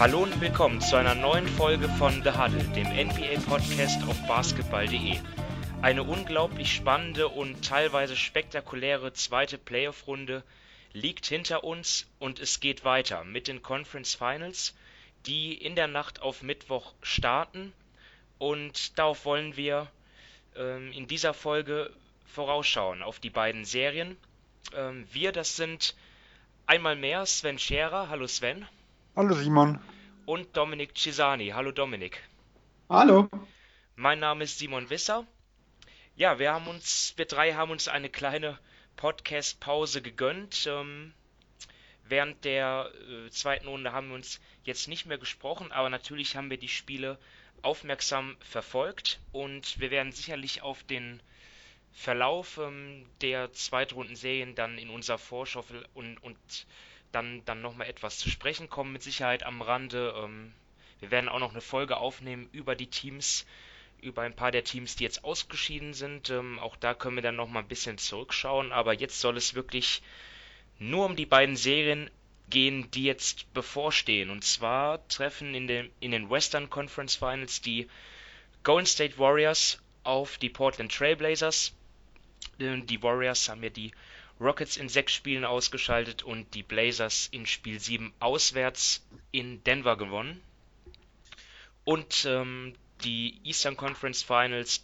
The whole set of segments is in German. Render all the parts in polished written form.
Hallo und willkommen zu einer neuen Folge von The Huddle, dem NBA-Podcast auf basketball.de. Eine unglaublich spannende und teilweise spektakuläre zweite Playoff-Runde liegt hinter uns und es geht weiter mit den Conference Finals, die in der Nacht auf Mittwoch starten. Und darauf wollen wir in dieser Folge vorausschauen, auf die beiden Serien. Wir, das sind einmal mehr Sven Scherer. Hallo Sven. Hallo Simon. Und Dominik Chesani. Hallo Dominik. Hallo. Mein Name ist Simon Wisser. Ja, wir drei haben uns eine kleine Podcast-Pause gegönnt. Während der zweiten Runde haben wir uns jetzt nicht mehr gesprochen, aber natürlich haben wir die Spiele aufmerksam verfolgt und wir werden sicherlich auf den Verlauf der Zweitrundenserien dann in unserer Vorschau und dann nochmal etwas zu sprechen kommen, mit Sicherheit am Rande. Wir werden auch noch eine Folge aufnehmen über die Teams, über ein paar der Teams, die jetzt ausgeschieden sind. Auch da können wir dann nochmal ein bisschen zurückschauen, aber jetzt soll es wirklich nur um die beiden Serien gehen, die jetzt bevorstehen. Und zwar treffen in den Western Conference Finals die Golden State Warriors auf die Portland Trail Blazers. Die Warriors haben ja die Rockets in 6 Spielen ausgeschaltet und die Blazers in Spiel 7 auswärts in Denver gewonnen. Und die Eastern Conference Finals,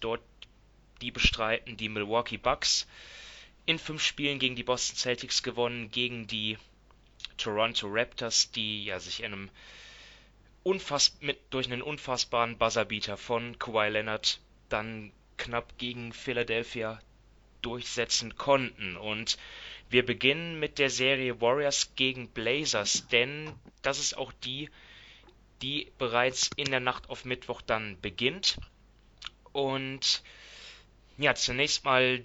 die bestreiten die Milwaukee Bucks. In 5 Spielen gegen die Boston Celtics gewonnen, gegen die Toronto Raptors, die ja sich durch einen unfassbaren Buzzerbeater von Kawhi Leonard dann knapp gegen Philadelphia durchsetzen konnten. Und wir beginnen mit der Serie Warriors gegen Blazers, denn das ist auch die bereits in der Nacht auf Mittwoch dann beginnt. Und ja, zunächst mal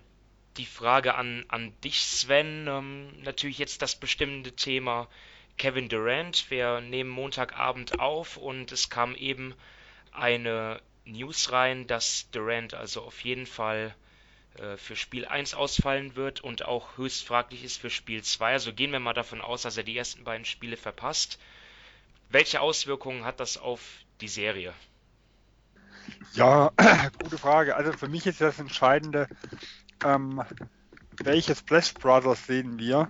die Frage an dich, Sven. Natürlich jetzt das bestimmende Thema Kevin Durant. Wir nehmen Montagabend auf und es kam eben eine News rein, dass Durant also auf jeden Fall für Spiel 1 ausfallen wird und auch höchst fraglich ist für Spiel 2. Also gehen wir mal davon aus, dass er die ersten beiden Spiele verpasst. Welche Auswirkungen hat das auf die Serie? Ja, gute Frage. Also für mich ist das Entscheidende, welches Blast Brothers sehen wir?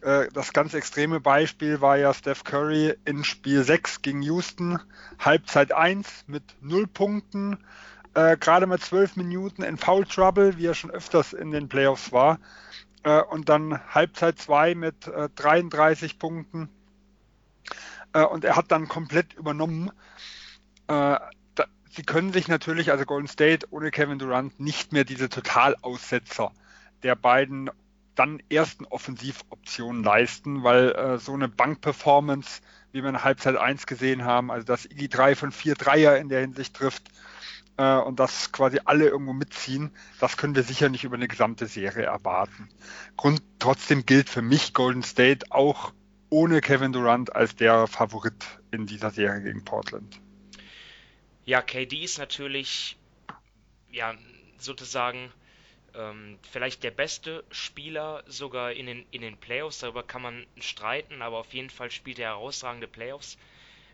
Das ganz extreme Beispiel war ja Steph Curry in Spiel 6 gegen Houston, Halbzeit 1 mit 0 Punkten, gerade mal 12 Minuten in Foul Trouble, wie er schon öfters in den Playoffs war, und dann Halbzeit 2 mit 33 Punkten und er hat dann komplett übernommen. Sie können sich natürlich, also Golden State ohne Kevin Durant, nicht mehr diese Totalaussetzer der beiden dann ersten Offensivoptionen leisten, weil so eine Bank-Performance, wie wir in Halbzeit 1 gesehen haben, also dass Iggy 3 von 4 Dreier in der Hinsicht trifft und dass quasi alle irgendwo mitziehen, das können wir sicher nicht über eine gesamte Serie erwarten. Trotzdem gilt für mich Golden State auch ohne Kevin Durant als der Favorit in dieser Serie gegen Portland. Ja, KD ist natürlich ja sozusagen vielleicht der beste Spieler sogar in den Playoffs. Darüber kann man streiten, aber auf jeden Fall spielt er herausragende Playoffs.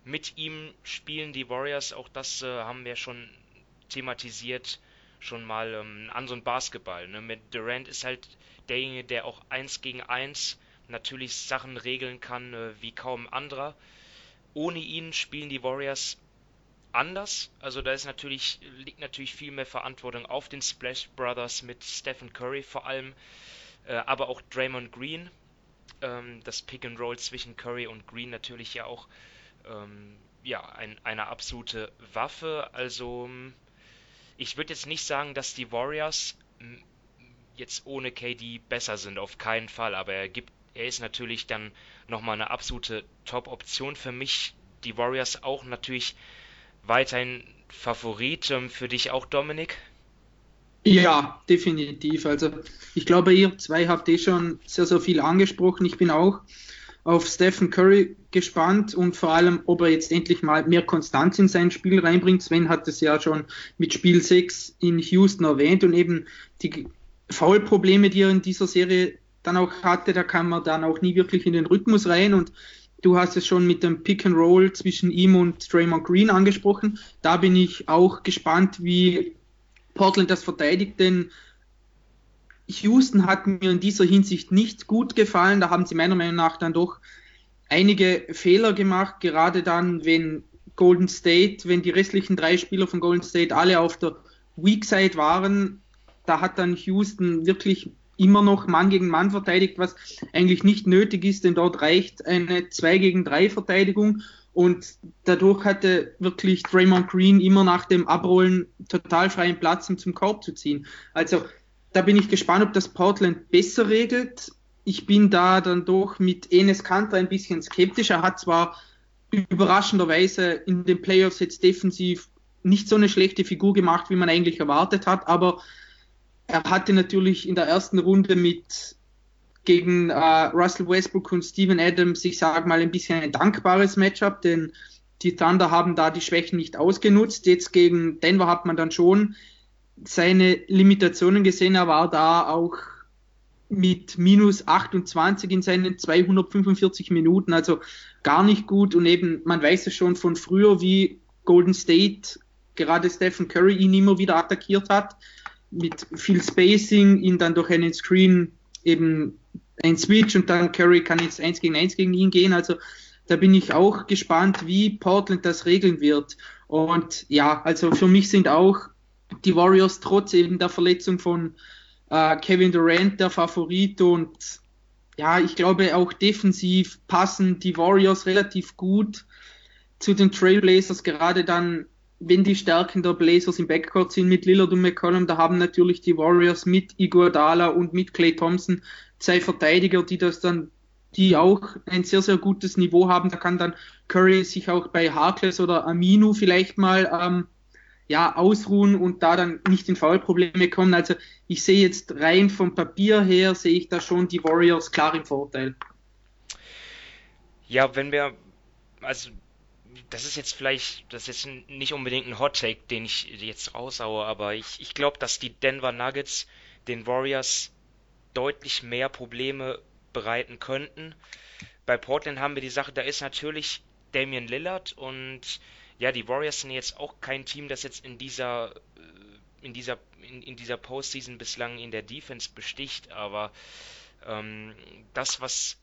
Mit ihm spielen die Warriors, auch das haben wir schon thematisiert, schon mal einen anderen Basketball. Ne? Mit Durant ist halt derjenige, der auch 1 gegen 1 natürlich Sachen regeln kann wie kaum anderer. Ohne ihn spielen die Warriors anders, also da liegt natürlich viel mehr Verantwortung auf den Splash Brothers mit Stephen Curry vor allem, aber auch Draymond Green, das Pick and Roll zwischen Curry und Green natürlich ja auch eine absolute Waffe. Also ich würde jetzt nicht sagen, dass die Warriors jetzt ohne KD besser sind, auf keinen Fall, aber er ist natürlich dann nochmal eine absolute Top-Option für mich. Die Warriors auch natürlich weiterhin Favorit, für dich auch, Dominik? Ja, definitiv. Also ich glaube, ihr zwei habt schon sehr, sehr viel angesprochen. Ich bin auch auf Stephen Curry gespannt und vor allem, ob er jetzt endlich mal mehr Konstanz in sein Spiel reinbringt. Sven hat es ja schon mit Spiel 6 in Houston erwähnt und eben die Foul-Probleme, die er in dieser Serie dann auch hatte, da kam er dann auch nie wirklich in den Rhythmus rein und Du hast es schon mit dem Pick and Roll zwischen ihm und Draymond Green angesprochen. Da bin ich auch gespannt, wie Portland das verteidigt, denn Houston hat mir in dieser Hinsicht nicht gut gefallen. Da haben sie meiner Meinung nach dann doch einige Fehler gemacht, gerade dann, wenn die restlichen 3 Spieler von Golden State alle auf der Weak Side waren. Da hat dann Houston wirklich immer noch Mann gegen Mann verteidigt, was eigentlich nicht nötig ist, denn dort reicht eine 2-gegen-3 Verteidigung, und dadurch hatte wirklich Draymond Green immer nach dem Abrollen total freien Platz, um zum Korb zu ziehen. Also da bin ich gespannt, ob das Portland besser regelt. Ich bin da dann doch mit Enes Kanter ein bisschen skeptisch. Er hat zwar überraschenderweise in den Playoffs jetzt defensiv nicht so eine schlechte Figur gemacht, wie man eigentlich erwartet hat, aber er hatte natürlich in der ersten Runde gegen Russell Westbrook und Steven Adams, ich sage mal, ein bisschen ein dankbares Matchup, denn die Thunder haben da die Schwächen nicht ausgenutzt. Jetzt gegen Denver hat man dann schon seine Limitationen gesehen. Er war da auch mit minus 28 in seinen 245 Minuten, also gar nicht gut. Und eben, man weiß es schon von früher, wie Golden State, gerade Stephen Curry, ihn immer wieder attackiert hat, mit viel Spacing, ihn dann durch einen Screen eben ein Switch, und dann Curry kann jetzt 1 gegen 1 gegen ihn gehen. Also da bin ich auch gespannt, wie Portland das regeln wird. Und ja, also für mich sind auch die Warriors trotz eben der Verletzung von Kevin Durant der Favorit, und ja, ich glaube auch defensiv passen die Warriors relativ gut zu den Trailblazers, gerade dann, wenn die Stärken der Blazers im Backcourt sind mit Lillard und McCollum. Da haben natürlich die Warriors mit Iguodala und mit Klay Thompson 2 Verteidiger, die auch ein sehr, sehr gutes Niveau haben. Da kann dann Curry sich auch bei Harkless oder Aminu vielleicht mal ausruhen und da dann nicht in Foul-Probleme kommen. Also ich sehe jetzt rein vom Papier her, sehe ich da schon die Warriors klar im Vorteil. Ja, das ist nicht unbedingt ein Hot-Take, den ich jetzt raushaue, aber ich glaube, dass die Denver Nuggets den Warriors deutlich mehr Probleme bereiten könnten. Bei Portland haben wir die Sache, da ist natürlich Damian Lillard, und ja, die Warriors sind jetzt auch kein Team, das jetzt in dieser Postseason bislang in der Defense besticht, aber das, was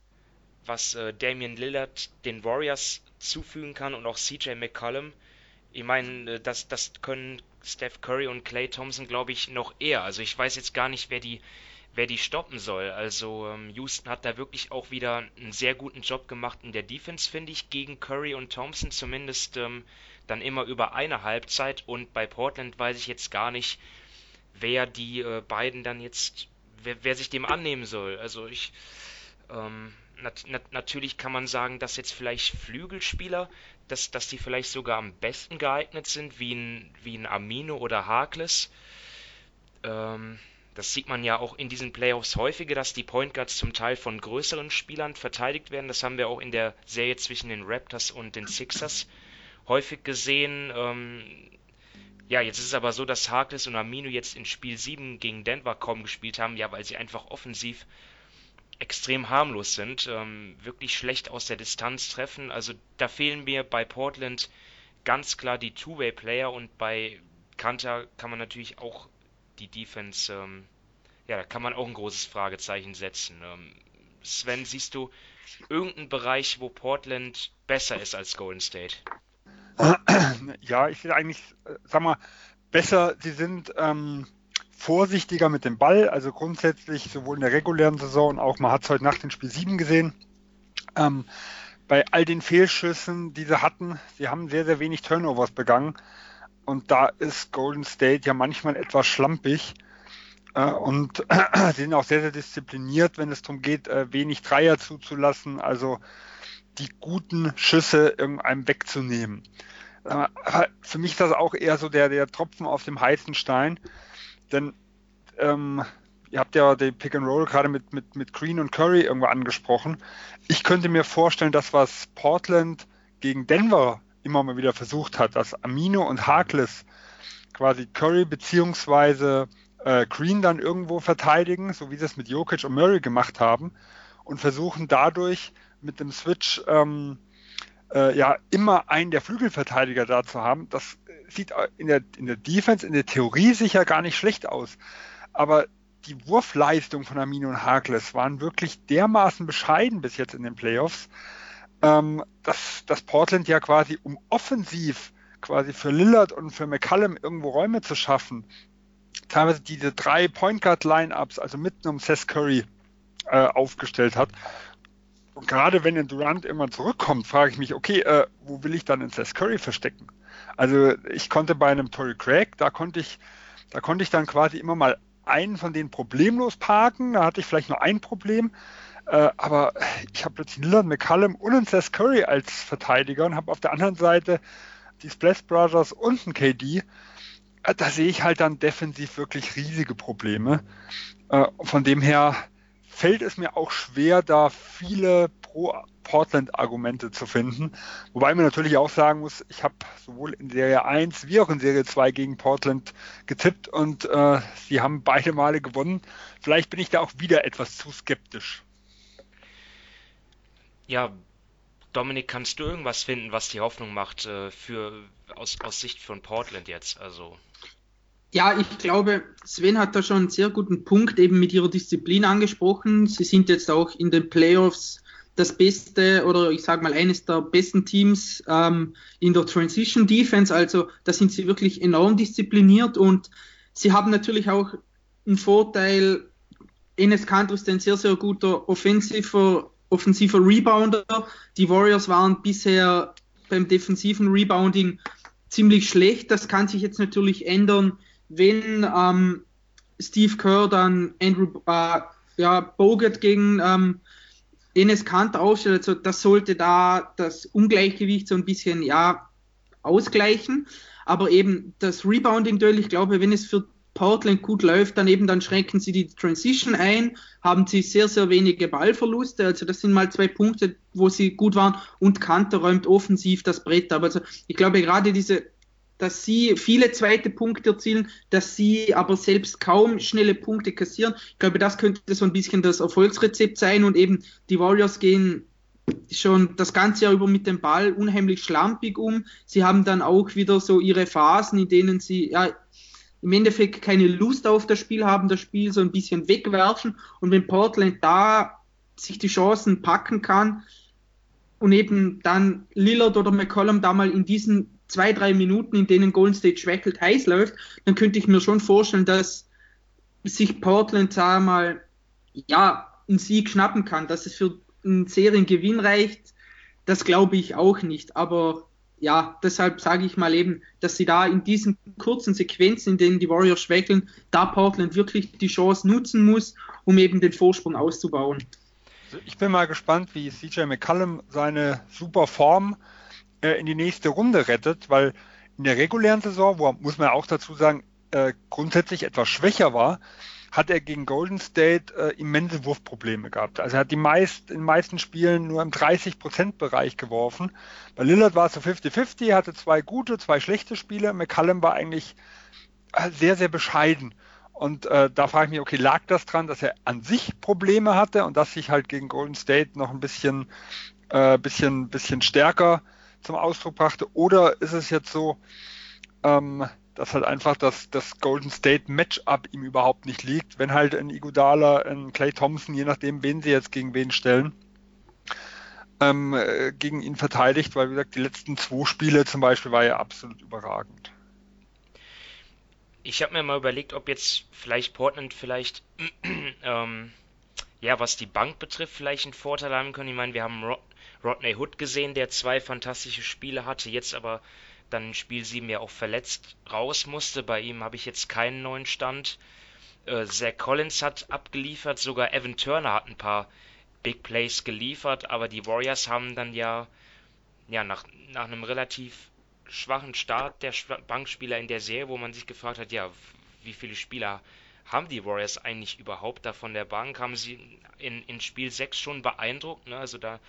Damian Lillard den Warriors zufügen kann, und auch CJ McCollum, ich meine, das können Steph Curry und Klay Thompson, glaube ich, noch eher. Also ich weiß jetzt gar nicht, wer die stoppen soll. Also Houston hat da wirklich auch wieder einen sehr guten Job gemacht in der Defense, finde ich, gegen Curry und Thompson, zumindest dann immer über eine Halbzeit. Und bei Portland weiß ich jetzt gar nicht, wer die beiden dann jetzt, wer sich dem annehmen soll. Also ich natürlich kann man sagen, dass jetzt vielleicht Flügelspieler, dass die vielleicht sogar am besten geeignet sind, wie ein Amino oder Harkless. Das sieht man ja auch in diesen Playoffs häufiger, dass die Point Guards zum Teil von größeren Spielern verteidigt werden. Das haben wir auch in der Serie zwischen den Raptors und den Sixers häufig gesehen. Ja, jetzt ist es aber so, dass Harkless und Amino jetzt in Spiel 7 gegen Denver kaum gespielt haben, ja, weil sie einfach offensiv extrem harmlos sind, wirklich schlecht aus der Distanz treffen. Also da fehlen mir bei Portland ganz klar die Two-Way-Player, und bei Kanter kann man natürlich auch die Defense, da kann man auch ein großes Fragezeichen setzen. Sven, siehst du irgendeinen Bereich, wo Portland besser ist als Golden State? Ja, ich sehe eigentlich, besser, sie sind vorsichtiger mit dem Ball, also grundsätzlich sowohl in der regulären Saison, auch man hat es heute Nacht in Spiel 7 gesehen, bei all den Fehlschüssen, die sie hatten, sie haben sehr, sehr wenig Turnovers begangen, und da ist Golden State ja manchmal etwas schlampig, und sie sind auch sehr, sehr diszipliniert, wenn es darum geht, wenig Dreier zuzulassen, also die guten Schüsse irgendeinem wegzunehmen. Für mich ist das auch eher so der Tropfen auf dem heißen Stein. Denn ihr habt ja den Pick and Roll gerade mit Green und Curry irgendwo angesprochen. Ich könnte mir vorstellen, dass was Portland gegen Denver immer mal wieder versucht hat, dass Amino und Harkless quasi Curry bzw. Green dann irgendwo verteidigen, so wie sie es mit Jokic und Murray gemacht haben, und versuchen dadurch mit dem Switch immer einen der Flügelverteidiger da zu haben, das sieht in der Defense, in der Theorie sicher gar nicht schlecht aus. Aber die Wurfleistung von Aminu und Harkless waren wirklich dermaßen bescheiden bis jetzt in den Playoffs, dass Portland ja quasi, um offensiv quasi für Lillard und für McCollum irgendwo Räume zu schaffen, teilweise diese 3 Point Guard Lineups, also mitten um Seth Curry aufgestellt hat. Und gerade wenn ein Durant immer zurückkommt, frage ich mich, okay, wo will ich dann in Seth Curry verstecken? Also ich konnte bei einem Torrey Craig, da konnte ich dann quasi immer mal einen von denen problemlos parken, da hatte ich vielleicht nur ein Problem, aber ich habe plötzlich Lillard, McCollum und einen Seth Curry als Verteidiger und habe auf der anderen Seite die Splash Brothers und einen KD. Da sehe ich halt dann defensiv wirklich riesige Probleme. Von dem her fällt es mir auch schwer, da viele Pro-Portland-Argumente zu finden. Wobei man natürlich auch sagen muss, ich habe sowohl in Serie 1 wie auch in Serie 2 gegen Portland getippt und sie haben beide Male gewonnen. Vielleicht bin ich da auch wieder etwas zu skeptisch. Ja, Dominik, kannst du irgendwas finden, was die Hoffnung macht aus Sicht von Portland jetzt? Also ja, ich glaube, Sven hat da schon einen sehr guten Punkt eben mit ihrer Disziplin angesprochen. Sie sind jetzt auch in den Playoffs das beste oder ich sage mal eines der besten Teams in der Transition Defense. Also da sind sie wirklich enorm diszipliniert und sie haben natürlich auch einen Vorteil. Enes Kanter ist ein sehr, sehr guter offensiver Rebounder. Die Warriors waren bisher beim defensiven Rebounding ziemlich schlecht. Das kann sich jetzt natürlich ändern, wenn Steve Kerr dann Andrew Bogut gegen Enes Kanter aufstellt. Also das sollte da das Ungleichgewicht so ein bisschen ausgleichen. Aber eben das Rebounding-Duell, ich glaube, wenn es für Portland gut läuft, dann schränken sie die Transition ein, haben sie sehr, sehr wenige Ballverluste, also das sind mal 2 Punkte, wo sie gut waren und Kanter räumt offensiv das Brett ab. Also ich glaube gerade dass sie viele zweite Punkte erzielen, dass sie aber selbst kaum schnelle Punkte kassieren, ich glaube, das könnte so ein bisschen das Erfolgsrezept sein und eben die Warriors gehen schon das ganze Jahr über mit dem Ball unheimlich schlampig um, sie haben dann auch wieder so ihre Phasen, in denen sie im Endeffekt keine Lust auf das Spiel haben, das Spiel so ein bisschen wegwerfen und wenn Portland da sich die Chancen packen kann und eben dann Lillard oder McCollum da mal in diesen 2-3 Minuten, in denen Golden State schwächelt, heiß läuft, dann könnte ich mir schon vorstellen, dass sich Portland einen Sieg schnappen kann, dass es für einen Seriengewinn reicht, das glaube ich auch nicht, aber ja, deshalb sage ich mal eben, dass sie da in diesen kurzen Sequenzen, in denen die Warriors schwächeln, da Portland wirklich die Chance nutzen muss, um eben den Vorsprung auszubauen. Also ich bin mal gespannt, wie CJ McCollum seine super Form in die nächste Runde rettet, weil in der regulären Saison, wo, muss man auch dazu sagen, grundsätzlich etwas schwächer war, hat er gegen Golden State immense Wurfprobleme gehabt. Also er hat in den meisten Spielen nur im 30%-Bereich geworfen. Bei Lillard war es so 50-50, hatte 2 gute, 2 schlechte Spiele. McCollum war eigentlich sehr, sehr bescheiden. Und da frage ich mich, okay, lag das dran, dass er an sich Probleme hatte und dass sich halt gegen Golden State noch ein bisschen stärker zum Ausdruck brachte? Oder ist es jetzt so, dass halt einfach das Golden State Matchup ihm überhaupt nicht liegt, wenn halt ein Iguodala, ein Klay Thompson, je nachdem, wen sie jetzt gegen wen stellen, gegen ihn verteidigt, weil wie gesagt, die letzten 2 Spiele zum Beispiel war ja absolut überragend. Ich habe mir mal überlegt, ob jetzt vielleicht Portland was die Bank betrifft, vielleicht einen Vorteil haben können. Ich meine, wir haben Rodney Hood gesehen, der 2 fantastische Spiele hatte, jetzt aber dann Spiel 7 ja auch verletzt raus musste. Bei ihm habe ich jetzt keinen neuen Stand. Zach Collins hat abgeliefert, sogar Evan Turner hat ein paar Big Plays geliefert, aber die Warriors haben dann nach einem relativ schwachen Start der Bankspieler in der Serie, wo man sich gefragt hat, wie viele Spieler haben die Warriors eigentlich überhaupt da von der Bank, haben sie in Spiel 6 schon beeindruckt, ne? Also da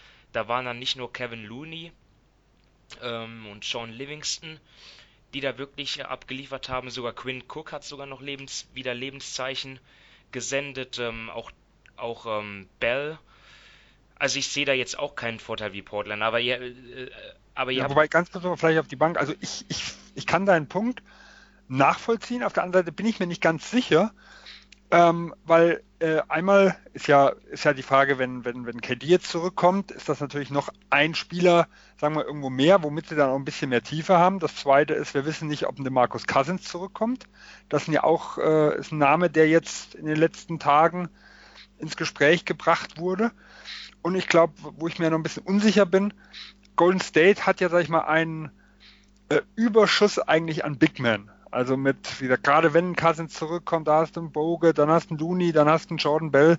waren dann nicht nur Kevin Looney und Sean Livingston, die da wirklich abgeliefert haben. Sogar Quinn Cook hat sogar noch wieder Lebenszeichen gesendet. Auch Bell Also ich sehe da jetzt auch keinen Vorteil wie Portland, aber ihr habt... Wobei, ganz kurz noch vielleicht auf die Bank, also ich kann deinen Punkt nachvollziehen, auf der anderen Seite bin ich mir nicht ganz sicher, weil einmal ist ja die Frage, wenn KD jetzt zurückkommt, ist das natürlich noch ein Spieler, sagen wir irgendwo mehr, womit sie dann auch ein bisschen mehr Tiefe haben. Das Zweite ist, wir wissen nicht, ob DeMarcus Cousins zurückkommt. Das ist ja auch ist ein Name, der jetzt in den letzten Tagen ins Gespräch gebracht wurde. Und ich glaube, wo ich mir noch ein bisschen unsicher bin, Golden State hat ja, sag ich mal, einen Überschuss eigentlich an Big Man. Also mit, wie gesagt, gerade wenn Cousins zurückkommt, da hast du einen Bogut, dann hast du einen Looney, dann hast du einen Jordan Bell.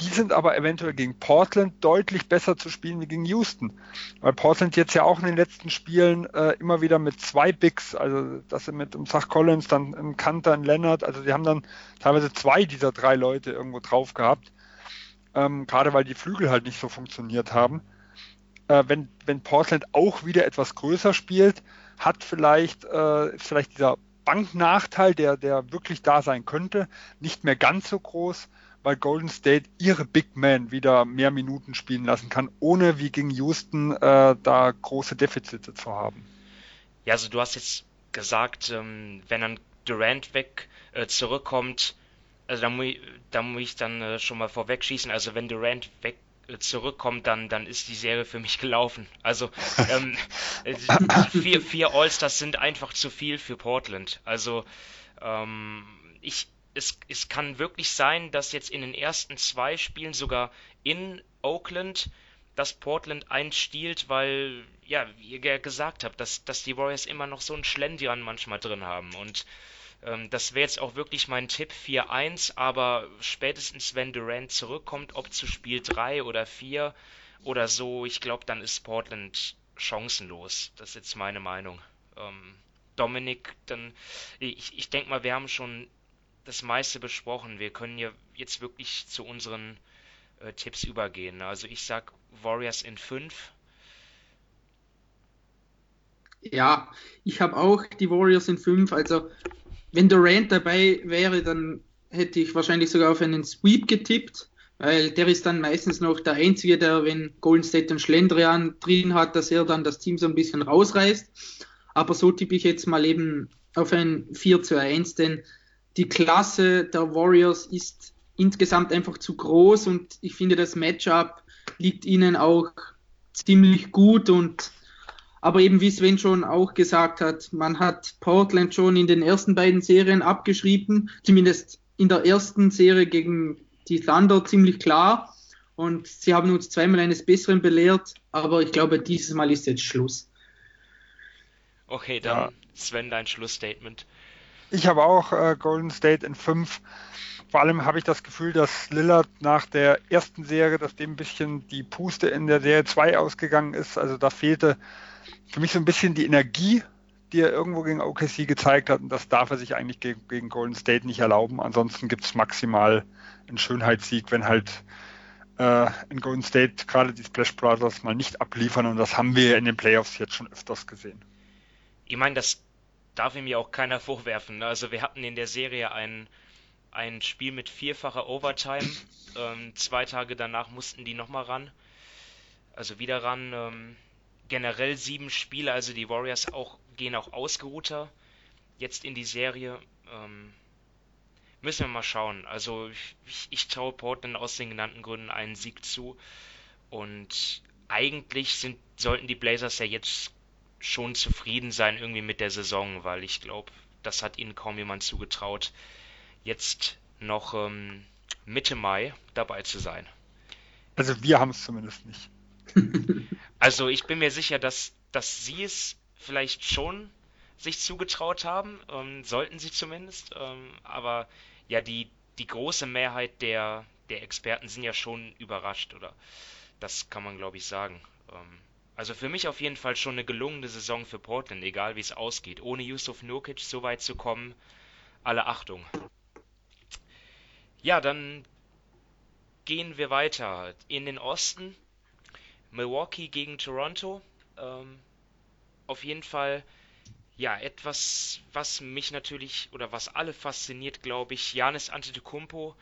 Die sind aber eventuell gegen Portland deutlich besser zu spielen wie gegen Houston. Weil Portland jetzt ja auch in den letzten Spielen immer wieder mit zwei Bigs, also das sind mit Zach Collins, dann einen Kanter, einen Leonard, also die haben dann teilweise zwei dieser drei Leute irgendwo drauf gehabt. Gerade weil die Flügel halt nicht so funktioniert haben. Wenn Portland auch wieder etwas größer spielt, hat vielleicht dieser Banknachteil, der wirklich da sein könnte, nicht mehr ganz so groß, weil Golden State ihre Big Man wieder mehr Minuten spielen lassen kann, ohne wie gegen Houston da große Defizite zu haben. Ja, also du hast jetzt gesagt, wenn dann Durant zurückkommt, also da muss ich dann schon mal vorweg schießen. Also wenn Durant zurückkommt, dann ist die Serie für mich gelaufen. Also vier All-Stars sind einfach zu viel für Portland. Also es kann wirklich sein, dass jetzt in den ersten zwei Spielen sogar in Oakland, dass Portland einstiehlt, weil, ja, wie ihr gesagt habt, dass die Warriors immer noch so einen Schlendiran manchmal drin haben. Und das wäre jetzt auch wirklich mein Tipp, 4-1, aber spätestens, wenn Durant zurückkommt, ob zu Spiel 3 oder 4 oder so, ich glaube, dann ist Portland chancenlos. Das ist jetzt meine Meinung. Dominik, dann, ich denke mal, wir haben schon das meiste besprochen. Wir können ja jetzt wirklich zu unseren Tipps übergehen. Also ich sag Warriors in 5. Ja, ich habe auch die Warriors in 5, also wenn Durant dabei wäre, dann hätte ich wahrscheinlich sogar auf einen Sweep getippt, weil der ist dann meistens noch der Einzige, der, wenn Golden State einen Schlendrian drin hat, dass er dann das Team so ein bisschen rausreißt. Aber so tippe ich jetzt mal eben auf ein 4-1, denn die Klasse der Warriors ist insgesamt einfach zu groß und ich finde, das Matchup liegt ihnen auch ziemlich gut. Und aber eben wie Sven schon auch gesagt hat, man hat Portland schon in den ersten beiden Serien abgeschrieben, zumindest in der ersten Serie gegen die Thunder ziemlich klar. Und sie haben uns zweimal eines Besseren belehrt, aber ich glaube, dieses Mal ist jetzt Schluss. Okay, dann ja. Sven, dein Schlussstatement. Ich habe auch Golden State in 5. Vor allem habe ich das Gefühl, dass Lillard nach der ersten Serie, dass dem ein bisschen die Puste in der Serie 2 ausgegangen ist. Also da fehlte für mich so ein bisschen die Energie, die er irgendwo gegen OKC gezeigt hat. Und das darf er sich eigentlich gegen Golden State nicht erlauben. Ansonsten gibt es maximal einen Schönheitssieg, wenn halt in Golden State gerade die Splash Brothers mal nicht abliefern. Und das haben wir ja in den Playoffs jetzt schon öfters gesehen. Ich meine, das darf ihm ja auch keiner vorwerfen. Also wir hatten in der Serie ein Spiel mit 4-facher Overtime. 2 Tage danach mussten die nochmal ran. Also wieder ran. Generell 7 Spiele, also die Warriors gehen auch ausgeruhter jetzt in die Serie. Müssen wir mal schauen. Also ich traue Portland aus den genannten Gründen einen Sieg zu. Und eigentlich sollten die Blazers ja jetzt schon zufrieden sein irgendwie mit der Saison, weil ich glaube, das hat ihnen kaum jemand zugetraut, jetzt noch Mitte Mai dabei zu sein. Also wir haben es zumindest nicht. Also ich bin mir sicher, dass sie es vielleicht schon sich zugetraut haben, sollten sie zumindest, aber ja, die große Mehrheit der Experten sind ja schon überrascht, oder? Das kann man, glaube ich, sagen. Also für mich auf jeden Fall schon eine gelungene Saison für Portland, egal wie es ausgeht. Ohne Jusuf Nurkic so weit zu kommen, alle Achtung. Ja, dann gehen wir weiter in den Osten. Milwaukee gegen Toronto, auf jeden Fall, ja, etwas, was mich natürlich, oder was alle fasziniert, glaube ich, Giannis Antetokounmpo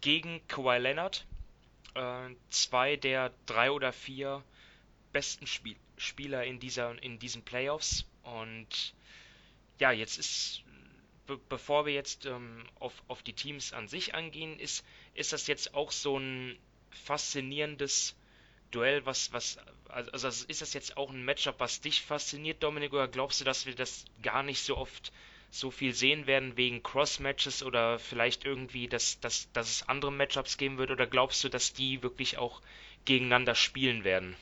gegen Kawhi Leonard, zwei der drei oder vier besten Spieler in diesen Playoffs. Und ja, jetzt ist, bevor wir jetzt auf die Teams an sich angehen, ist das jetzt auch so ein faszinierendes Duell, also ist das jetzt auch ein Matchup, was dich fasziniert, Dominik, oder glaubst du, dass wir das gar nicht so oft so viel sehen werden wegen Cross-Matches oder vielleicht irgendwie, dass es andere Matchups geben wird, oder glaubst du, dass die wirklich auch gegeneinander spielen werden?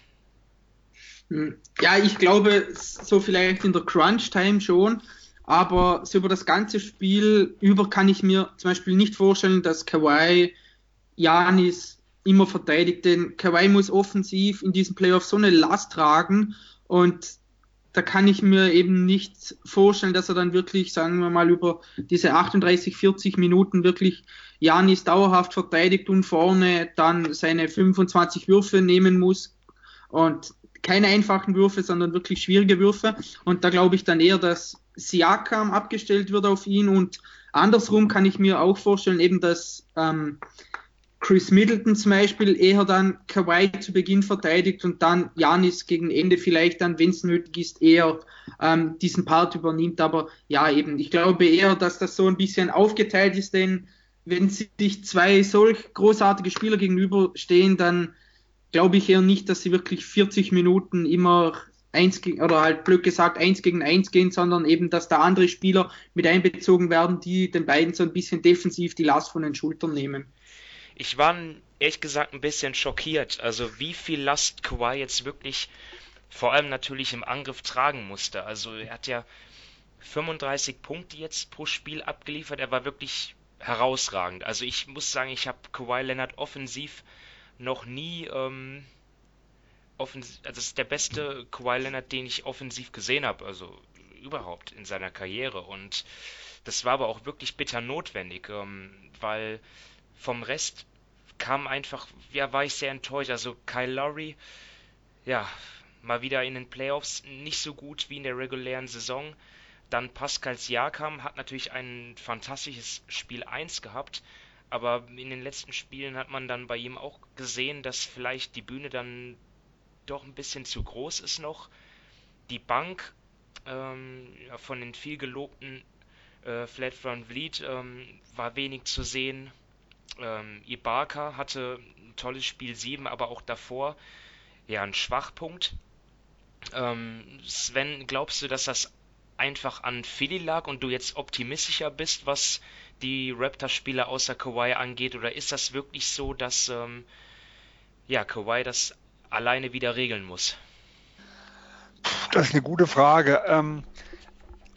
Ja, ich glaube, so vielleicht in der Crunch-Time schon, aber so über das ganze Spiel über kann ich mir zum Beispiel nicht vorstellen, dass Kawhi Giannis immer verteidigt, denn Kawhi muss offensiv in diesen Playoffs so eine Last tragen und da kann ich mir eben nicht vorstellen, dass er dann wirklich, sagen wir mal, über diese 38, 40 Minuten wirklich Giannis dauerhaft verteidigt und vorne dann seine 25 Würfe nehmen muss und keine einfachen Würfe, sondern wirklich schwierige Würfe, und da glaube ich dann eher, dass Siakam abgestellt wird auf ihn, und andersrum kann ich mir auch vorstellen, eben dass Khris Middleton zum Beispiel eher dann Kawhi zu Beginn verteidigt und dann Giannis gegen Ende vielleicht dann, wenn es nötig ist, eher diesen Part übernimmt. Aber ja, eben, ich glaube eher, dass das so ein bisschen aufgeteilt ist, denn wenn sich zwei solch großartige Spieler gegenüberstehen, dann glaube ich eher nicht, dass sie wirklich 40 Minuten immer eins gegen eins gehen, sondern eben, dass da andere Spieler mit einbezogen werden, die den beiden so ein bisschen defensiv die Last von den Schultern nehmen. Ich war ehrlich gesagt ein bisschen schockiert, also wie viel Last Kawhi jetzt wirklich vor allem natürlich im Angriff tragen musste. Also er hat ja 35 Punkte jetzt pro Spiel abgeliefert, er war wirklich herausragend. Also ich muss sagen, ich habe Kawhi Leonard offensiv noch nie, also das ist der beste Kawhi Leonard, den ich offensiv gesehen habe, also überhaupt in seiner Karriere. Und das war aber auch wirklich bitter notwendig, weil vom Rest kam einfach, ja, war ich sehr enttäuscht. Also Kyle Lowry, ja, mal wieder in den Playoffs nicht so gut wie in der regulären Saison. Dann Pascal Siakam hat natürlich ein fantastisches Spiel 1 gehabt, aber in den letzten Spielen hat man dann bei ihm auch gesehen, dass vielleicht die Bühne dann doch ein bisschen zu groß ist noch. Die Bank von den viel gelobten Fred VanVleet war wenig zu sehen. Ibaka hatte ein tolles Spiel 7, aber auch davor ja ein Schwachpunkt. Sven, glaubst du, dass das einfach an Philly lag und du jetzt optimistischer bist, was die Raptors-Spieler außer Kawhi angeht, oder ist das wirklich so, dass Kawhi das alleine wieder regeln muss? Das ist eine gute Frage.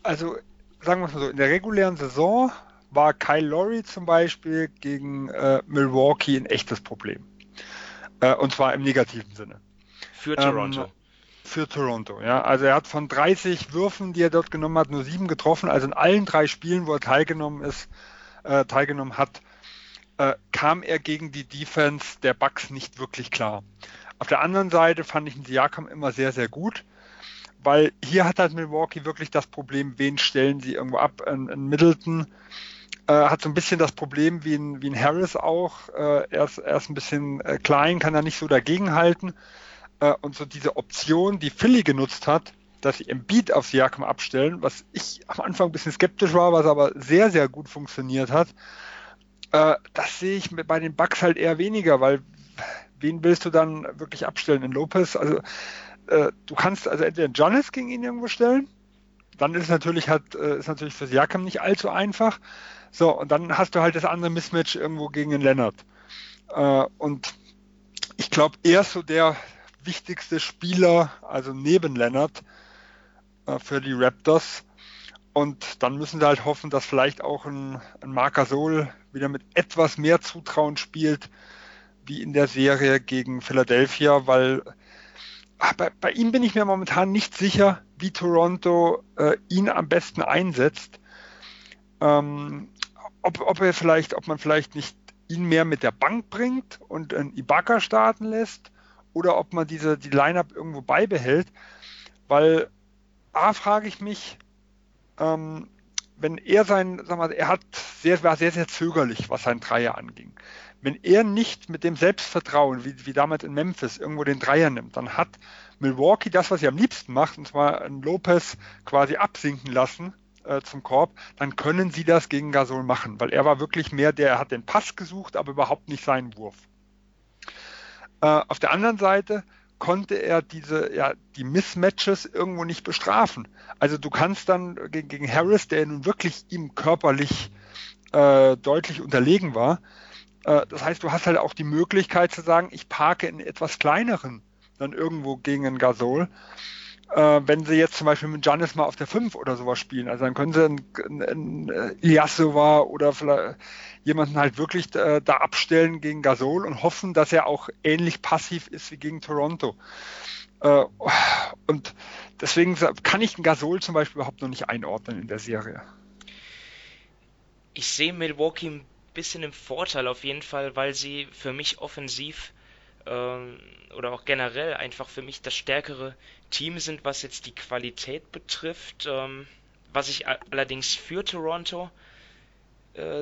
Also sagen wir es mal so, in der regulären Saison war Kyle Lowry zum Beispiel gegen Milwaukee ein echtes Problem. Und zwar im negativen Sinne. Für Toronto. Für Toronto, ja. Also er hat von 30 Würfen, die er dort genommen hat, nur 7 getroffen. Also in allen 3 Spielen, wo er teilgenommen hat, kam er gegen die Defense der Bucks nicht wirklich klar. Auf der anderen Seite fand ich den Siakam immer sehr, sehr gut. Weil hier hat halt Milwaukee wirklich das Problem, wen stellen sie irgendwo ab. In Middleton hat so ein bisschen das Problem wie ein Harris auch. Er ist ein bisschen klein, kann da nicht so dagegenhalten. Und so diese Option, die Philly genutzt hat, dass sie Embiid auf Siakam abstellen, was ich am Anfang ein bisschen skeptisch war, was aber sehr, sehr gut funktioniert hat, das sehe ich bei den Bucks halt eher weniger, weil wen willst du dann wirklich abstellen in Lopez? Also du kannst also entweder Giannis gegen ihn irgendwo stellen, dann ist es natürlich für Siakam nicht allzu einfach. So, und dann hast du halt das andere Mismatch irgendwo gegen den Leonard. Und ich glaube, er ist so der wichtigste Spieler, also neben Leonard, für die Raptors. Und dann müssen sie halt hoffen, dass vielleicht auch ein Marc Gasol wieder mit etwas mehr Zutrauen spielt, wie in der Serie gegen Philadelphia, weil bei ihm bin ich mir momentan nicht sicher, wie Toronto ihn am besten einsetzt. Ob man vielleicht nicht ihn mehr mit der Bank bringt und einen Ibaka starten lässt, oder ob man die Line-Up irgendwo beibehält. Weil frage ich mich, wenn er war sehr, sehr zögerlich, was sein Dreier anging. wenn er nicht mit dem Selbstvertrauen, wie damals in Memphis, irgendwo den Dreier nimmt, dann hat Milwaukee das, was sie am liebsten macht, und zwar einen Lopez quasi absinken lassen zum Korb, dann können sie das gegen Gasol machen, weil er war wirklich mehr der, er hat den Pass gesucht, aber überhaupt nicht seinen Wurf. Auf der anderen Seite konnte er die Mismatches irgendwo nicht bestrafen. Also du kannst dann gegen Harris, der nun wirklich ihm körperlich deutlich unterlegen war, das heißt, du hast halt auch die Möglichkeit zu sagen, ich parke in etwas kleineren dann irgendwo gegen einen Gasol. Wenn sie jetzt zum Beispiel mit Giannis mal auf der 5 oder sowas spielen, also dann können sie einen Ilyasova oder vielleicht jemanden halt wirklich da abstellen gegen Gasol und hoffen, dass er auch ähnlich passiv ist wie gegen Toronto. Und deswegen kann ich den Gasol zum Beispiel überhaupt noch nicht einordnen in der Serie. Ich sehe Milwaukee ein bisschen im Vorteil auf jeden Fall, weil sie für mich offensiv oder auch generell einfach für mich das stärkere Team sind, was jetzt die Qualität betrifft. Was ich allerdings für Toronto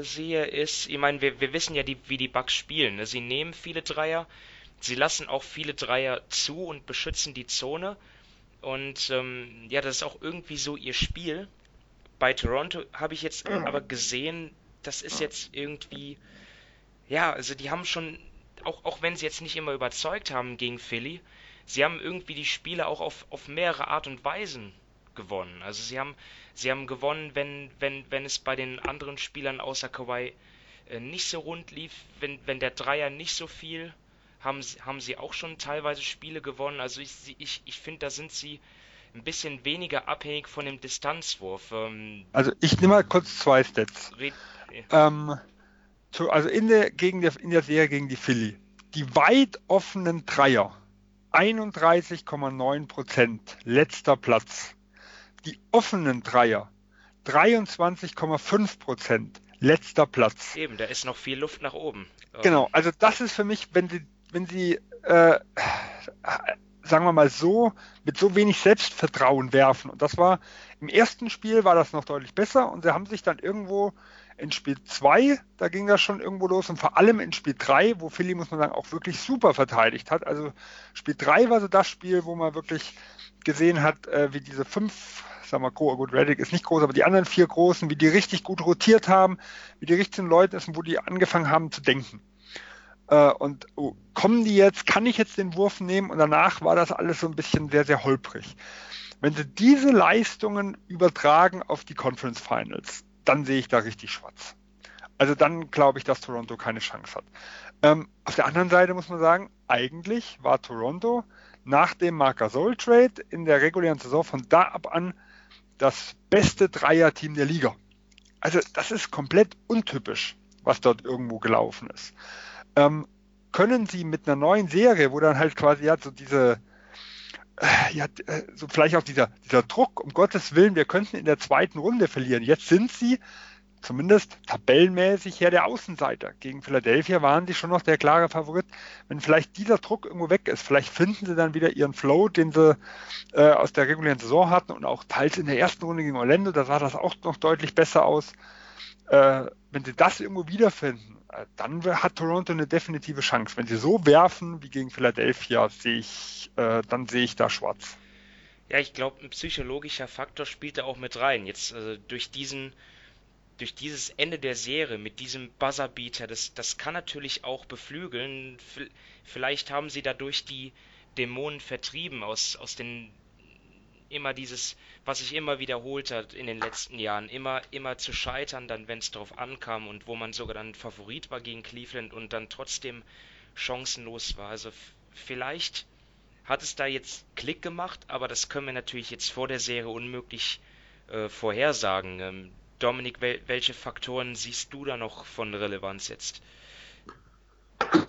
sehe, ist, ich meine, wir wissen ja, wie die Bucks spielen. Sie nehmen viele Dreier, sie lassen auch viele Dreier zu und beschützen die Zone. Und ja, das ist auch irgendwie so ihr Spiel. Bei Toronto habe ich jetzt aber gesehen, das ist jetzt irgendwie, ja, also die haben schon, auch wenn sie jetzt nicht immer überzeugt haben gegen Philly, sie haben irgendwie die Spiele auch auf mehrere Art und Weisen gewonnen. Also sie haben gewonnen, wenn es bei den anderen Spielern außer Kawhi nicht so rund lief, wenn der Dreier nicht so fiel, haben sie auch schon teilweise Spiele gewonnen. Also ich finde, da sind sie ein bisschen weniger abhängig von dem Distanzwurf. Also ich nehme mal kurz zwei Stats. Also in der Serie gegen die Philly. Die weit offenen Dreier, 31,9%, letzter Platz. Die offenen Dreier, 23,5%, letzter Platz. Eben, da ist noch viel Luft nach oben. Genau, also das ist für mich, wenn sie sagen wir mal so, mit so wenig Selbstvertrauen werfen. Und das war, im ersten Spiel war das noch deutlich besser und sie haben sich dann irgendwo in Spiel 2, da ging das schon irgendwo los und vor allem in Spiel 3, wo Philly, muss man sagen, auch wirklich super verteidigt hat. Also Spiel 3 war so das Spiel, wo man wirklich gesehen hat, wie diese 5, sagen wir gut, Redick ist nicht groß, aber die anderen 4 Großen, wie die richtig gut rotiert haben, wie die richtigen Leute sind, wo die angefangen haben zu denken. Und kommen die jetzt, kann ich jetzt den Wurf nehmen? Und danach war das alles so ein bisschen sehr, sehr holprig. Wenn sie diese Leistungen übertragen auf die Conference Finals, dann sehe ich da richtig schwarz. Also dann glaube ich, dass Toronto keine Chance hat. Auf der anderen Seite muss man sagen, eigentlich war Toronto nach dem Marc Gasol-Trade in der regulären Saison von da ab an das beste Dreier-Team der Liga. Also das ist komplett untypisch, was dort irgendwo gelaufen ist. Können sie mit einer neuen Serie, wo dann halt quasi ja so diese, ja, so vielleicht auch dieser Druck, um Gottes Willen, wir könnten in der zweiten Runde verlieren. Jetzt sind sie zumindest tabellenmäßig her der Außenseiter. Gegen Philadelphia waren sie schon noch der klare Favorit. Wenn vielleicht dieser Druck irgendwo weg ist, vielleicht finden sie dann wieder ihren Flow, den sie aus der regulären Saison hatten und auch teils in der ersten Runde gegen Orlando, da sah das auch noch deutlich besser aus. Wenn sie das irgendwo wiederfinden, dann hat Toronto eine definitive Chance. Wenn sie so werfen wie gegen Philadelphia, sehe ich da schwarz. Ja, ich glaube, ein psychologischer Faktor spielt da auch mit rein. Jetzt durch dieses Ende der Serie mit diesem Buzzerbeater, das kann natürlich auch beflügeln. Vielleicht haben sie dadurch die Dämonen vertrieben aus den, immer dieses, was sich immer wiederholt hat in den letzten Jahren, immer zu scheitern, dann wenn es drauf ankam und wo man sogar dann Favorit war gegen Cleveland und dann trotzdem chancenlos war. Also vielleicht hat es da jetzt Klick gemacht, aber das können wir natürlich jetzt vor der Serie unmöglich vorhersagen. Dominik, welche Faktoren siehst du da noch von Relevanz jetzt?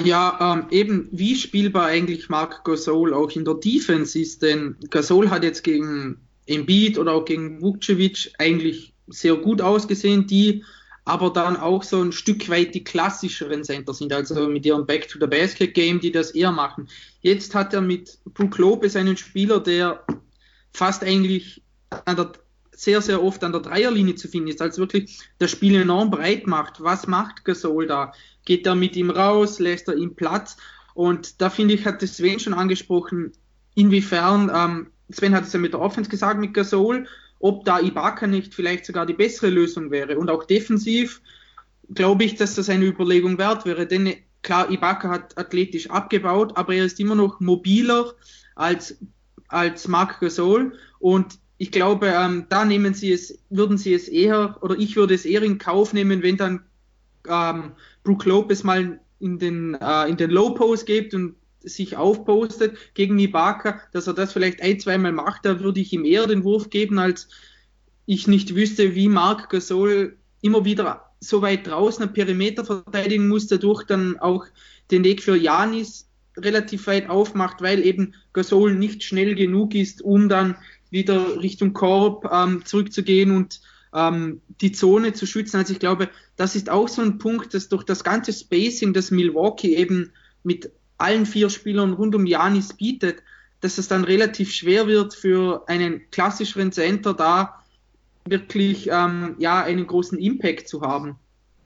Ja, eben, wie spielbar eigentlich Marc Gasol auch in der Defense ist, denn Gasol hat jetzt gegen Embiid oder auch gegen Vucevic eigentlich sehr gut ausgesehen, die aber dann auch so ein Stück weit die klassischeren Center sind, also mit ihrem Back-to-the-Basket-Game, die das eher machen. Jetzt hat er mit Brook Lopez einen Spieler, der fast eigentlich an der sehr, sehr oft an der Dreierlinie zu finden ist, als wirklich das Spiel enorm breit macht. Was macht Gasol da? Geht er mit ihm raus? Lässt er ihm Platz? Und da finde ich, hat das Sven schon angesprochen, inwiefern, Sven hat es ja mit der Offense gesagt, mit Gasol, ob da Ibaka nicht vielleicht sogar die bessere Lösung wäre. Und auch defensiv glaube ich, dass das eine Überlegung wert wäre, denn klar, Ibaka hat athletisch abgebaut, aber er ist immer noch mobiler als Marc Gasol und ich glaube, da ich würde es eher in Kauf nehmen, wenn dann Brook Lopez mal in den Low Post geht und sich aufpostet gegen Ibaka, dass er das vielleicht ein-, zweimal macht, da würde ich ihm eher den Wurf geben, als ich nicht wüsste, wie Marc Gasol immer wieder so weit draußen am Perimeter verteidigen muss, dadurch dann auch den Weg für Giannis relativ weit aufmacht, weil eben Gasol nicht schnell genug ist, um dann wieder Richtung Korb zurückzugehen und die Zone zu schützen. Also ich glaube, das ist auch so ein Punkt, dass durch das ganze Spacing, das Milwaukee eben mit allen vier Spielern rund um Giannis bietet, dass es dann relativ schwer wird für einen klassischeren Center da wirklich einen großen Impact zu haben.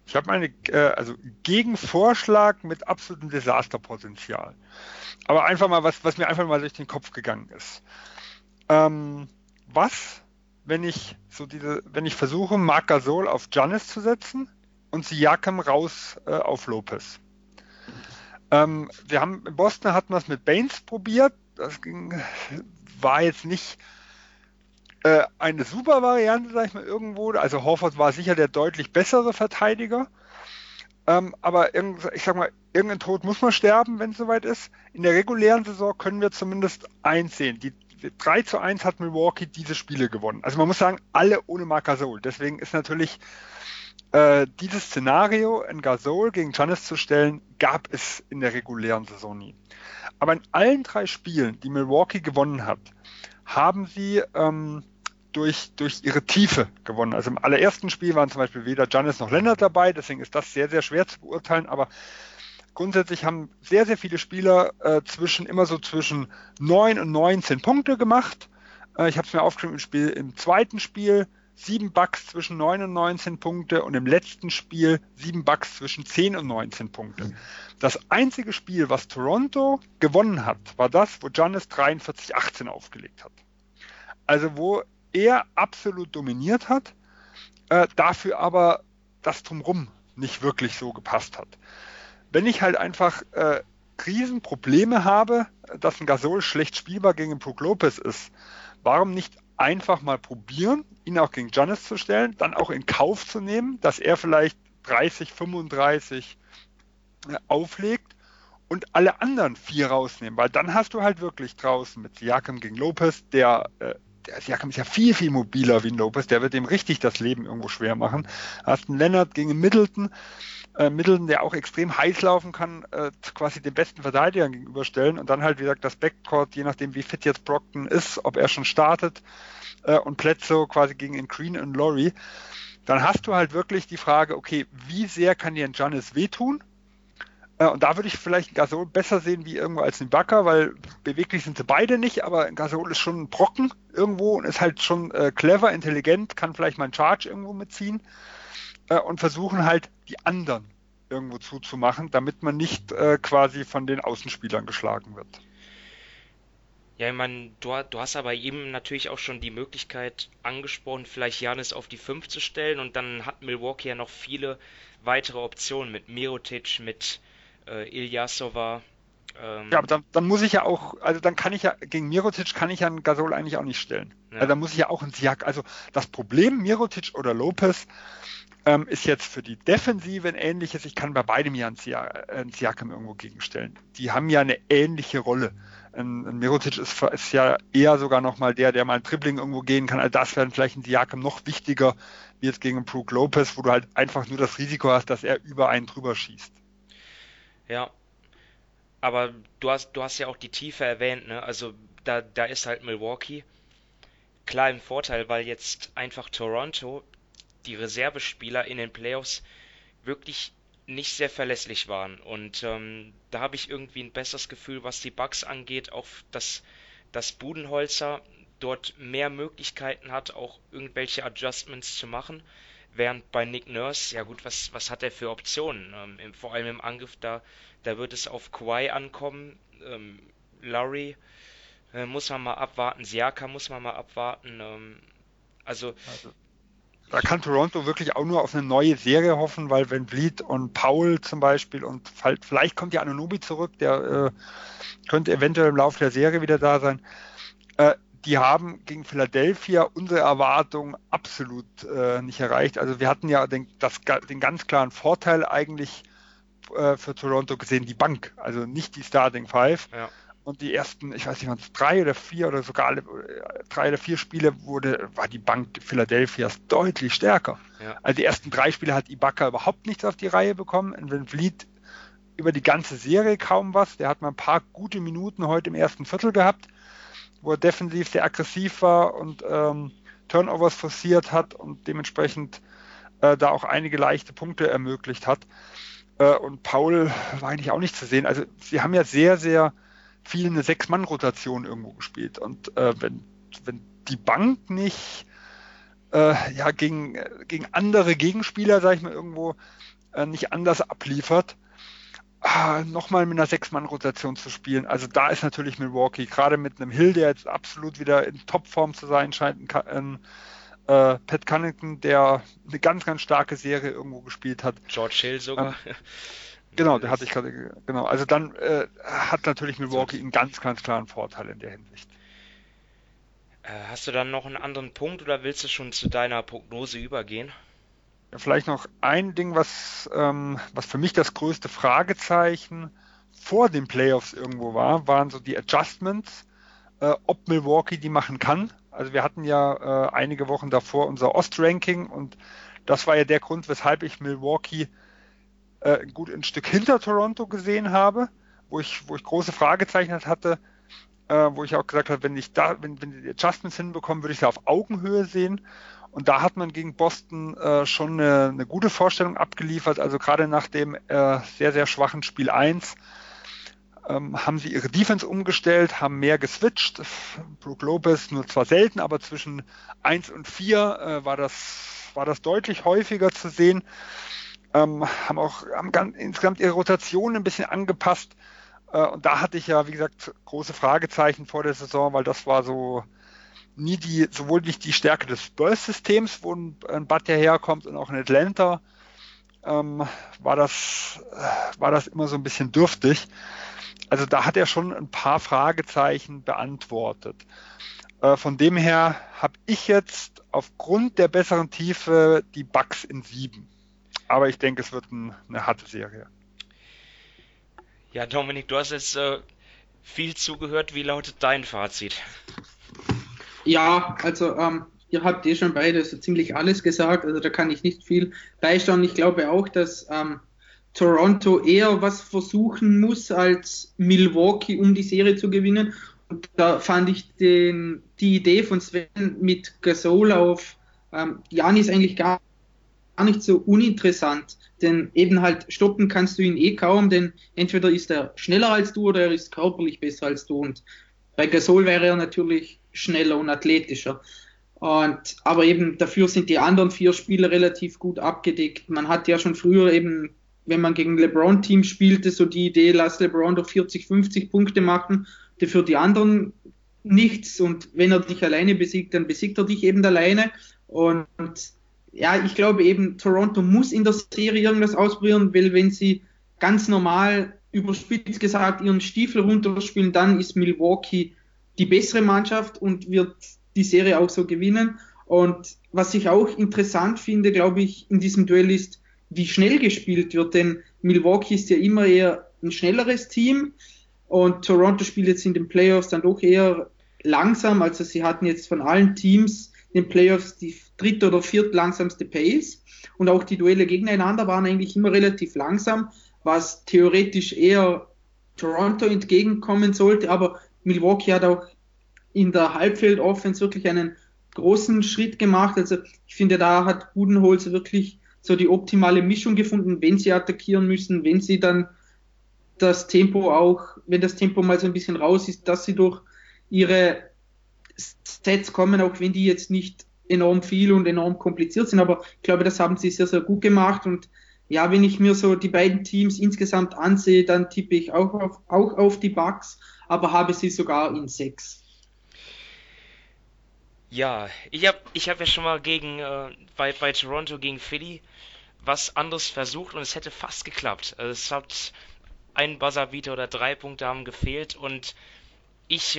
Ich habe einen Gegenvorschlag mit absolutem Desasterpotenzial. Aber einfach mal was mir einfach mal durch den Kopf gegangen ist. Wenn ich versuche, Marc Gasol auf Giannis zu setzen und Siakam raus auf Lopez. In Boston hatten wir es mit Baines probiert. War jetzt nicht eine super Variante, sag ich mal, irgendwo. Also Horford war sicher der deutlich bessere Verteidiger. Aber irgendein Tod muss man sterben, wenn es soweit ist. In der regulären Saison können wir zumindest eins sehen. Die 3-1 hat Milwaukee diese Spiele gewonnen. Also man muss sagen, alle ohne Marc Gasol. Deswegen ist natürlich dieses Szenario, ein Gasol gegen Giannis zu stellen, gab es in der regulären Saison nie. Aber in allen drei Spielen, die Milwaukee gewonnen hat, haben sie durch ihre Tiefe gewonnen. Also im allerersten Spiel waren zum Beispiel weder Giannis noch Leonard dabei, deswegen ist das sehr, sehr schwer zu beurteilen, aber grundsätzlich haben sehr, sehr viele Spieler zwischen 9 und 19 Punkte gemacht. Ich habe es mir aufgeschrieben, im zweiten Spiel 7 Bucks zwischen 9 und 19 Punkte und im letzten Spiel 7 Bucks zwischen 10 und 19 Punkte. Das einzige Spiel, was Toronto gewonnen hat, war das, wo Giannis 43-18 aufgelegt hat. Also wo er absolut dominiert hat, dafür aber das Drumherum nicht wirklich so gepasst hat. Wenn ich halt einfach Riesenprobleme habe, dass ein Gasol schlecht spielbar gegen Brook Lopez ist, warum nicht einfach mal probieren, ihn auch gegen Giannis zu stellen, dann auch in Kauf zu nehmen, dass er vielleicht 30, 35 auflegt und alle anderen 4 rausnehmen, weil dann hast du halt wirklich draußen mit Siakam gegen Lopez, der Siakam ist ja viel, viel mobiler wie ein Lopez, der wird dem richtig das Leben irgendwo schwer machen. Hast einen Leonard gegen Middleton, der auch extrem heiß laufen kann, quasi den besten Verteidigern gegenüberstellen und dann halt, wie gesagt, das Backcourt, je nachdem wie fit jetzt Brockton ist, ob er schon startet und Bledsoe quasi gegen in Green und Lowry, dann hast du halt wirklich die Frage, okay, wie sehr kann dir ein Giannis wehtun? Und da würde ich vielleicht Gasol besser sehen wie irgendwo als den Ibaka, weil beweglich sind sie beide nicht, aber Gasol ist schon ein Brocken irgendwo und ist halt schon clever, intelligent, kann vielleicht mal einen Charge irgendwo mitziehen und versuchen halt die anderen irgendwo zuzumachen, damit man nicht quasi von den Außenspielern geschlagen wird. Ja, ich meine, du hast aber eben natürlich auch schon die Möglichkeit angesprochen, vielleicht Giannis auf die 5 zu stellen und dann hat Milwaukee ja noch viele weitere Optionen mit Mirotic, mit Ilyasova. Ja, aber dann muss ich ja auch, also dann kann ich ja, gegen Mirotic kann ich ja einen Gasol eigentlich auch nicht stellen. Ja. Also dann muss ich ja auch einen Siak, also das Problem Mirotic oder Lopez ist jetzt für die Defensive ein ähnliches, ich kann bei beidem ja einen Siakam irgendwo gegenstellen. Die haben ja eine ähnliche Rolle. Ein Mirotic ist ja eher sogar nochmal der mal ein Dribbling irgendwo gehen kann, also das wäre vielleicht ein Siakam noch wichtiger, wie jetzt gegen Brook Lopez, wo du halt einfach nur das Risiko hast, dass er über einen drüber schießt. Ja, aber du hast ja auch die Tiefe erwähnt, ne? Also da ist halt Milwaukee klar im Vorteil, weil jetzt einfach Toronto die Reservespieler in den Playoffs wirklich nicht sehr verlässlich waren. Und da habe ich irgendwie ein besseres Gefühl, was die Bucks angeht, auch dass Budenholzer dort mehr Möglichkeiten hat, auch irgendwelche Adjustments zu machen, während bei Nick Nurse, ja gut, was hat er für Optionen? Vor allem im Angriff, da wird es auf Kawhi ankommen, Lowry muss man mal abwarten, Siakam muss man mal abwarten, also da kann Toronto wirklich auch nur auf eine neue Serie hoffen, weil VanVleet und Powell zum Beispiel und vielleicht kommt ja Anunoby zurück, der könnte eventuell im Laufe der Serie wieder da sein. Die haben gegen Philadelphia unsere Erwartungen absolut nicht erreicht. Also wir hatten ja den ganz klaren Vorteil eigentlich für Toronto gesehen, die Bank, also nicht die Starting Five. Ja. Und die ersten, ich weiß nicht, waren es 3 oder 4 oder sogar 3 oder 4 Spiele war die Bank Philadelphias deutlich stärker. Ja. Also die ersten 3 Spiele hat Ibaka überhaupt nichts auf die Reihe bekommen. Und VanVleet über die ganze Serie kaum was. Der hat mal ein paar gute Minuten heute im ersten Viertel gehabt, wo er defensiv sehr aggressiv war und Turnovers forciert hat und dementsprechend da auch einige leichte Punkte ermöglicht hat. Und Powell war eigentlich auch nicht zu sehen. Also sie haben ja sehr, sehr viel eine 6-Mann-Rotation irgendwo gespielt. Und wenn die Bank nicht gegen andere Gegenspieler, sag ich mal, irgendwo nicht anders abliefert, nochmal mit einer 6-Mann-Rotation zu spielen, also da ist natürlich Milwaukee, gerade mit einem Hill, der jetzt absolut wieder in Topform zu sein scheint, Pat Connaughton, der eine ganz, ganz starke Serie irgendwo gespielt hat. George Hill sogar. Genau, der hatte ich gerade, genau. Also dann hat natürlich Milwaukee einen ganz, ganz klaren Vorteil in der Hinsicht. Hast du dann noch einen anderen Punkt oder willst du schon zu deiner Prognose übergehen? Ja, vielleicht noch ein Ding, was für mich das größte Fragezeichen vor den Playoffs irgendwo waren so die Adjustments, ob Milwaukee die machen kann. Also wir hatten ja einige Wochen davor unser Ost-Ranking und das war ja der Grund, weshalb ich Milwaukee gut ein Stück hinter Toronto gesehen habe, wo ich große Fragezeichen hatte, wo ich auch gesagt habe, wenn die Adjustments hinbekommen, würde ich sie auf Augenhöhe sehen. Und da hat man gegen Boston schon eine gute Vorstellung abgeliefert. Also gerade nach dem sehr, sehr schwachen Spiel 1 haben sie ihre Defense umgestellt, haben mehr geswitcht. Brook Lopez nur zwar selten, aber zwischen 1 und 4 war das deutlich häufiger zu sehen. Haben insgesamt ihre Rotation ein bisschen angepasst. Und da hatte ich ja, wie gesagt, große Fragezeichen vor der Saison, weil das war so nicht die Stärke des Spurs-Systems, wo ein Bud ja herkommt, und auch in Atlanta war das immer so ein bisschen dürftig. Also da hat er schon ein paar Fragezeichen beantwortet. Von dem her habe ich jetzt aufgrund der besseren Tiefe die Bucks in 7. Aber ich denke, es wird eine harte Serie. Ja, Dominik, du hast jetzt viel zugehört. Wie lautet dein Fazit? Ja, also ihr habt schon beide so ziemlich alles gesagt. Also da kann ich nicht viel beisteuern. Ich glaube auch, dass Toronto eher was versuchen muss als Milwaukee, um die Serie zu gewinnen. Und da fand ich die Idee von Sven mit Gasol auf Giannis eigentlich gar nicht so uninteressant, denn eben halt stoppen kannst du ihn kaum, denn entweder ist er schneller als du oder er ist körperlich besser als du, und bei Gasol wäre er natürlich schneller und athletischer. Aber eben dafür sind die anderen 4 Spieler relativ gut abgedeckt. Man hat ja schon früher eben, wenn man gegen LeBron-Team spielte, so die Idee, lass LeBron doch 40, 50 Punkte machen, die für die anderen nichts, und wenn er dich alleine besiegt, dann besiegt er dich eben alleine. Und ja, ich glaube eben, Toronto muss in der Serie irgendwas ausprobieren, weil wenn sie ganz normal, überspitzt gesagt, ihren Stiefel runterspielen, dann ist Milwaukee die bessere Mannschaft und wird die Serie auch so gewinnen. Und was ich auch interessant finde, glaube ich, in diesem Duell ist, wie schnell gespielt wird, denn Milwaukee ist ja immer eher ein schnelleres Team und Toronto spielt jetzt in den Playoffs dann doch eher langsam. Also sie hatten jetzt von allen Teams in den Playoffs die 3. oder 4. langsamste Pace, und auch die Duelle gegeneinander waren eigentlich immer relativ langsam, was theoretisch eher Toronto entgegenkommen sollte, aber Milwaukee hat auch in der Halbfeld-Offense wirklich einen großen Schritt gemacht. Also ich finde, da hat Budenholz wirklich so die optimale Mischung gefunden, wenn sie attackieren müssen, wenn sie dann das Tempo auch, wenn das Tempo mal so ein bisschen raus ist, dass sie durch ihre Sets kommen, auch wenn die jetzt nicht enorm viel und enorm kompliziert sind, aber ich glaube, das haben sie sehr, sehr gut gemacht. Und ja, wenn ich mir so die beiden Teams insgesamt ansehe, dann tippe ich auch auf die Bucks, aber habe sie sogar in 6. Ja, ich hab ja schon mal bei Toronto gegen Philly was anderes versucht und es hätte fast geklappt. Also es hat ein Buzzer-Beater oder 3 Punkte haben gefehlt und ich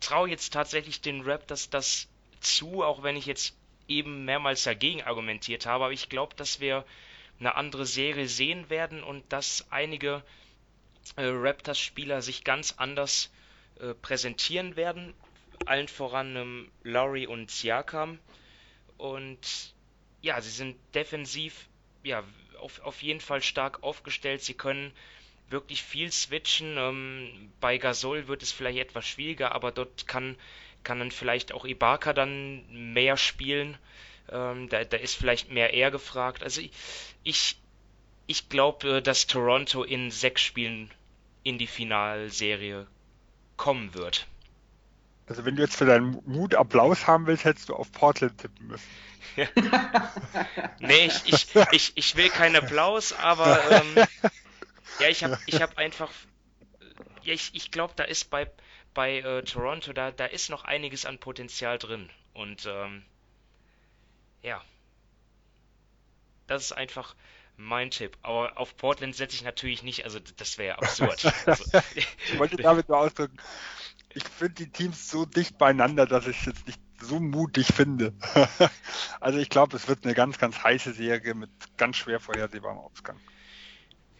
traue jetzt tatsächlich den Raptors das zu, auch wenn ich jetzt eben mehrmals dagegen argumentiert habe. Aber ich glaube, dass wir eine andere Serie sehen werden und dass einige Raptors-Spieler sich ganz anders präsentieren werden. Allen voran Lowry und Siakam. Und ja, sie sind defensiv ja auf jeden Fall stark aufgestellt. Sie können wirklich viel switchen. Bei Gasol wird es vielleicht etwas schwieriger, aber dort kann dann vielleicht auch Ibaka dann mehr spielen. Da ist vielleicht mehr Air gefragt. Also ich glaube, dass Toronto in 6 Spielen in die Finalserie kommen wird. Also wenn du jetzt für deinen Mut Applaus haben willst, hättest du auf Portland tippen müssen. Ja. Nee, ich will keinen Applaus, aber ja, ich hab einfach, ja, ich glaube, da ist bei Toronto, da ist noch einiges an Potenzial drin und ja, das ist einfach mein Tipp. Aber auf Portland setze ich natürlich nicht, also das wäre absurd. Also, ich wollte damit nur ausdrücken. Ich finde die Teams so dicht beieinander, dass ich es jetzt nicht so mutig finde. Also ich glaube, es wird eine ganz, ganz heiße Serie mit ganz schwer vorhersehbarem Ausgang.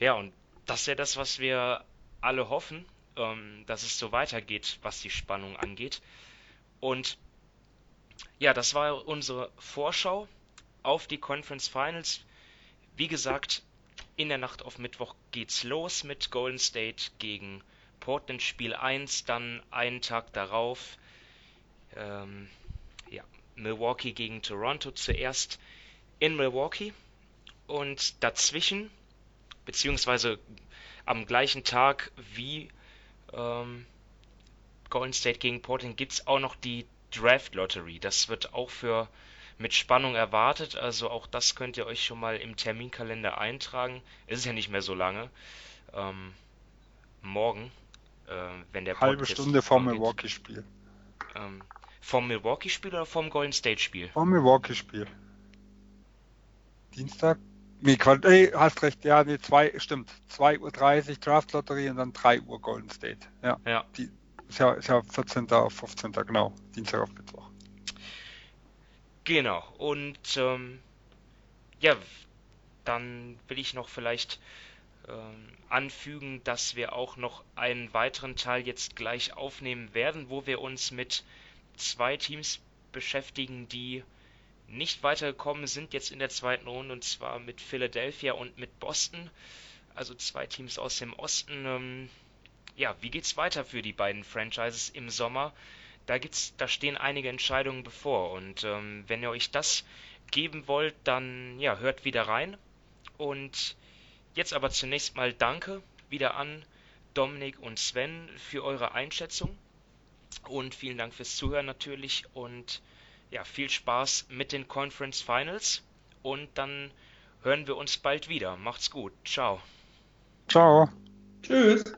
Ja, und das ist ja das, was wir alle hoffen, dass es so weitergeht, was die Spannung angeht. Und ja, das war unsere Vorschau auf die Conference Finals. Wie gesagt, in der Nacht auf Mittwoch geht's los mit Golden State gegen Portland Spiel 1, dann einen Tag darauf Milwaukee gegen Toronto, zuerst in Milwaukee und dazwischen, beziehungsweise am gleichen Tag wie Golden State gegen Portland, gibt es auch noch die Draft Lottery. Das wird auch mit Spannung erwartet, also auch das könnt ihr euch schon mal im Terminkalender eintragen. Es ist ja nicht mehr so lange. Morgen. Wenn der halbe Podcast Stunde vorm Milwaukee-Spiel. Vom Milwaukee-Spiel oder vom Golden State-Spiel? Vom Milwaukee-Spiel. Dienstag? Nee, hast recht. Ja, nee, stimmt. 2:30 Uhr Draft-Lotterie und dann 3 Uhr Golden State. Ja. Die ist ja 14. auf 15. Genau. Dienstag auf Mittwoch. Genau. Und ja, dann will ich noch vielleicht anfügen, dass wir auch noch einen weiteren Teil jetzt gleich aufnehmen werden, wo wir uns mit 2 Teams beschäftigen, die nicht weitergekommen sind jetzt in der zweiten Runde, und zwar mit Philadelphia und mit Boston, also 2 Teams aus dem Osten. Ja, wie geht's weiter für die beiden Franchises im Sommer? Da stehen einige Entscheidungen bevor, und wenn ihr euch das geben wollt, dann ja, hört wieder rein. Und jetzt aber zunächst mal danke wieder an Dominik und Sven für eure Einschätzung und vielen Dank fürs Zuhören natürlich, und ja, viel Spaß mit den Conference Finals und dann hören wir uns bald wieder. Macht's gut. Ciao. Ciao. Tschüss.